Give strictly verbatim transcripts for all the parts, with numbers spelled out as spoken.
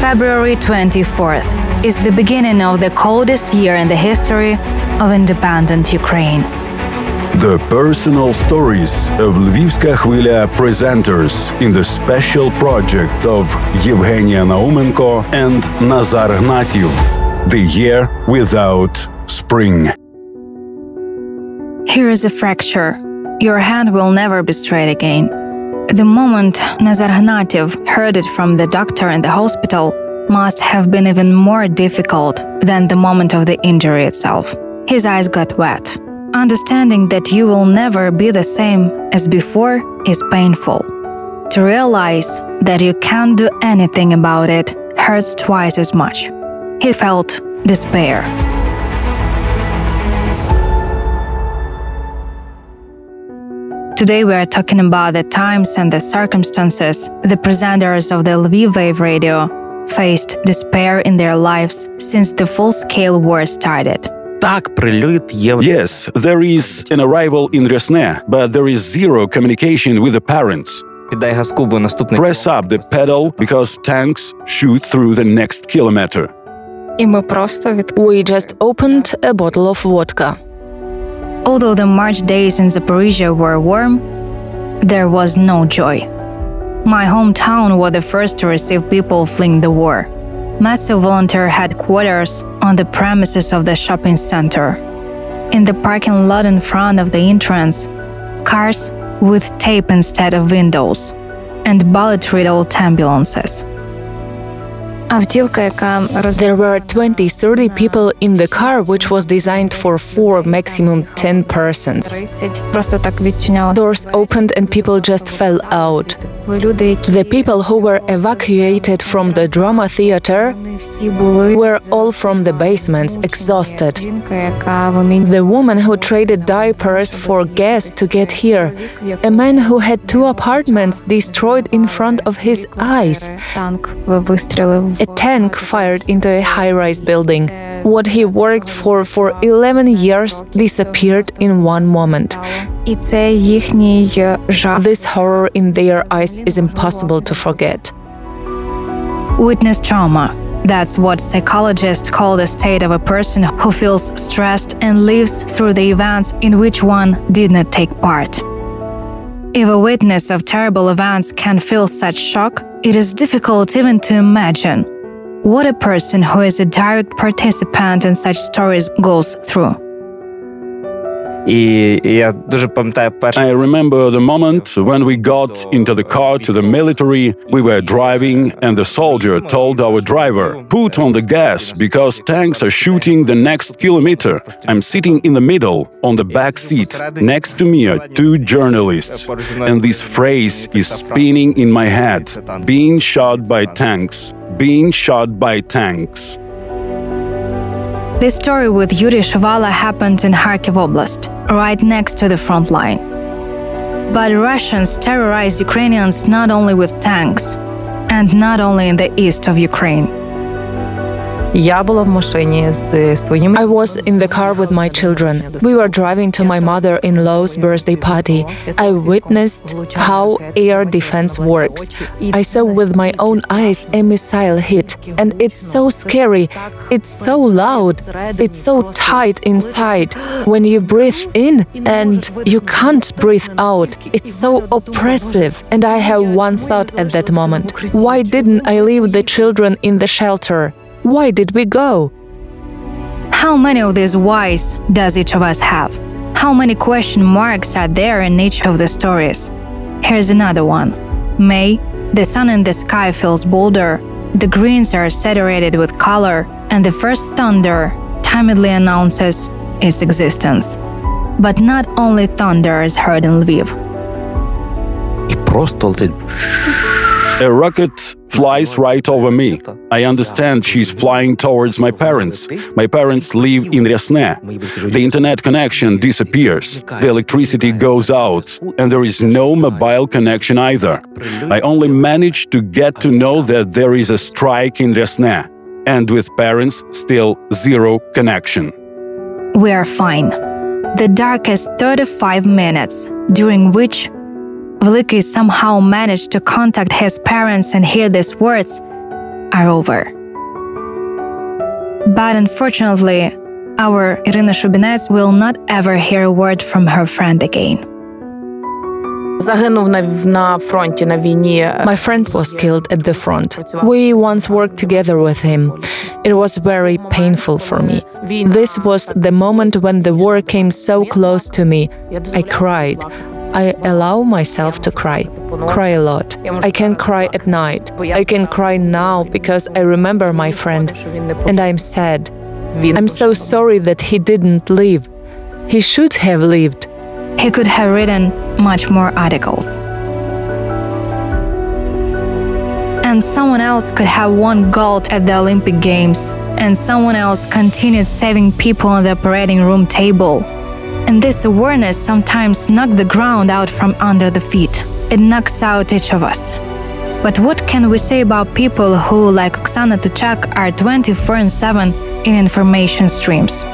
February twenty-fourth is the beginning of the coldest year in the history of independent Ukraine. The personal stories of Lvivska Hvilya presenters in the special project of Yevhenia Naumenko and Nazar Hnativ, The Year Without Spring. Here is a fracture. Your hand will never be straight again. The moment Nazar Hnativ heard it from the doctor in the hospital must have been even more difficult than the moment of the injury itself. His eyes got wet. Understanding that you will never be the same as before is painful. To realize that you can't do anything about it hurts twice as much. He felt despair. Today we are talking about the times and the circumstances the presenters of the Lviv Wave Radio faced despair in their lives since the full-scale war started. Yes, there is an arrival in Ryazne, but there is zero communication with the parents. Press up the pedal, because tanks shoot through the next kilometer. We just opened a bottle of vodka. Although the March days in Zaporizhia were warm, there was no joy. My hometown were the first to receive people fleeing the war. Massive volunteer headquarters on the premises of the shopping center. In the parking lot in front of the entrance, cars with tape instead of windows and bullet-riddled ambulances. There were twenty to thirty people in the car, which was designed for four, maximum ten persons. Doors opened and people just fell out. The people who were evacuated from the drama theater were all from the basements, exhausted. The woman who traded diapers for gas to get here, a man who had two apartments destroyed in front of his eyes. A tank fired into a high-rise building. What he worked for for eleven years disappeared in one moment. This horror in their eyes is impossible to forget. Witness trauma. That's what psychologists call the state of a person who feels stressed and lives through the events in which one did not take part. If a witness of terrible events can feel such shock, it is difficult even to imagine what a person who is a direct participant in such stories goes through. I remember the moment when we got into the car to the military, we were driving and the soldier told our driver, "Put on the gas, because tanks are shooting the next kilometer." I'm sitting in the middle, on the back seat. Next to me are two journalists. And this phrase is spinning in my head. Being shot by tanks. Being shot by tanks. This story with Yuri Shavala happened in Kharkiv Oblast, right next to the front line. But Russians terrorized Ukrainians not only with tanks, and not only in the east of Ukraine. I was in the car with my children. We were driving to my mother-in-law's birthday party. I witnessed how air defense works. I saw with my own eyes a missile hit, and it's so scary, it's so loud, it's so tight inside. When you breathe in and you can't breathe out, it's so oppressive. And I have one thought at that moment. Why didn't I leave the children in the shelter? Why did we go? How many of these whys does each of us have? How many question marks are there in each of the stories? Here's another one. May, the sun in the sky feels bolder, the greens are saturated with color, and the first thunder timidly announces its existence. But not only thunder is heard in Lviv. A rocket flies right over me. I understand she's flying towards my parents. My parents live in Ryazne. The internet connection disappears. The electricity goes out, and there is no mobile connection either. I only managed to get to know that there is a strike in Ryazne, and with parents still zero connection. We are fine. The darkest thirty-five minutes, during which Vliki somehow managed to contact his parents and hear these words, are over. But unfortunately, our Irina Shubinets will not ever hear a word from her friend again. My friend was killed at the front. We once worked together with him. It was very painful for me. This was the moment when the war came so close to me. I cried. I allow myself to cry. Cry a lot. I can cry at night. I can cry now because I remember my friend. And I'm sad. I'm so sorry that he didn't live. He should have lived. He could have written much more articles. And someone else could have won gold at the Olympic Games. And someone else continued saving people on the operating room table. And this awareness sometimes knocks the ground out from under the feet. It knocks out each of us. But what can we say about people who, like Oksana Tuchak, are twenty-four seven in information streams?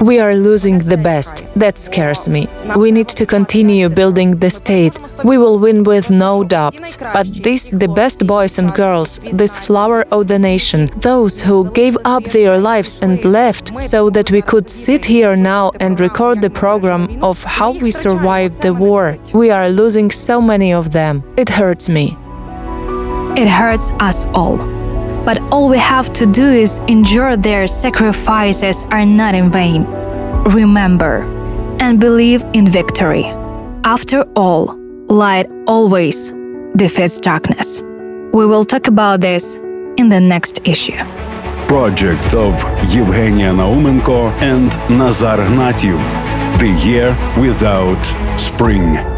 We are losing the best. That scares me. We need to continue building the state. We will win with no doubt. But these, the best boys and girls, this flower of the nation, those who gave up their lives and left so that we could sit here now and record the program of how we survived the war. We are losing so many of them. It hurts me. It hurts us all. But all we have to do is endure their sacrifices are not in vain. Remember and believe in victory. After all, light always defeats darkness. We will talk about this in the next issue. Project of Yevhenia Naumenko and Nazar Hnativ. The Year Without Spring.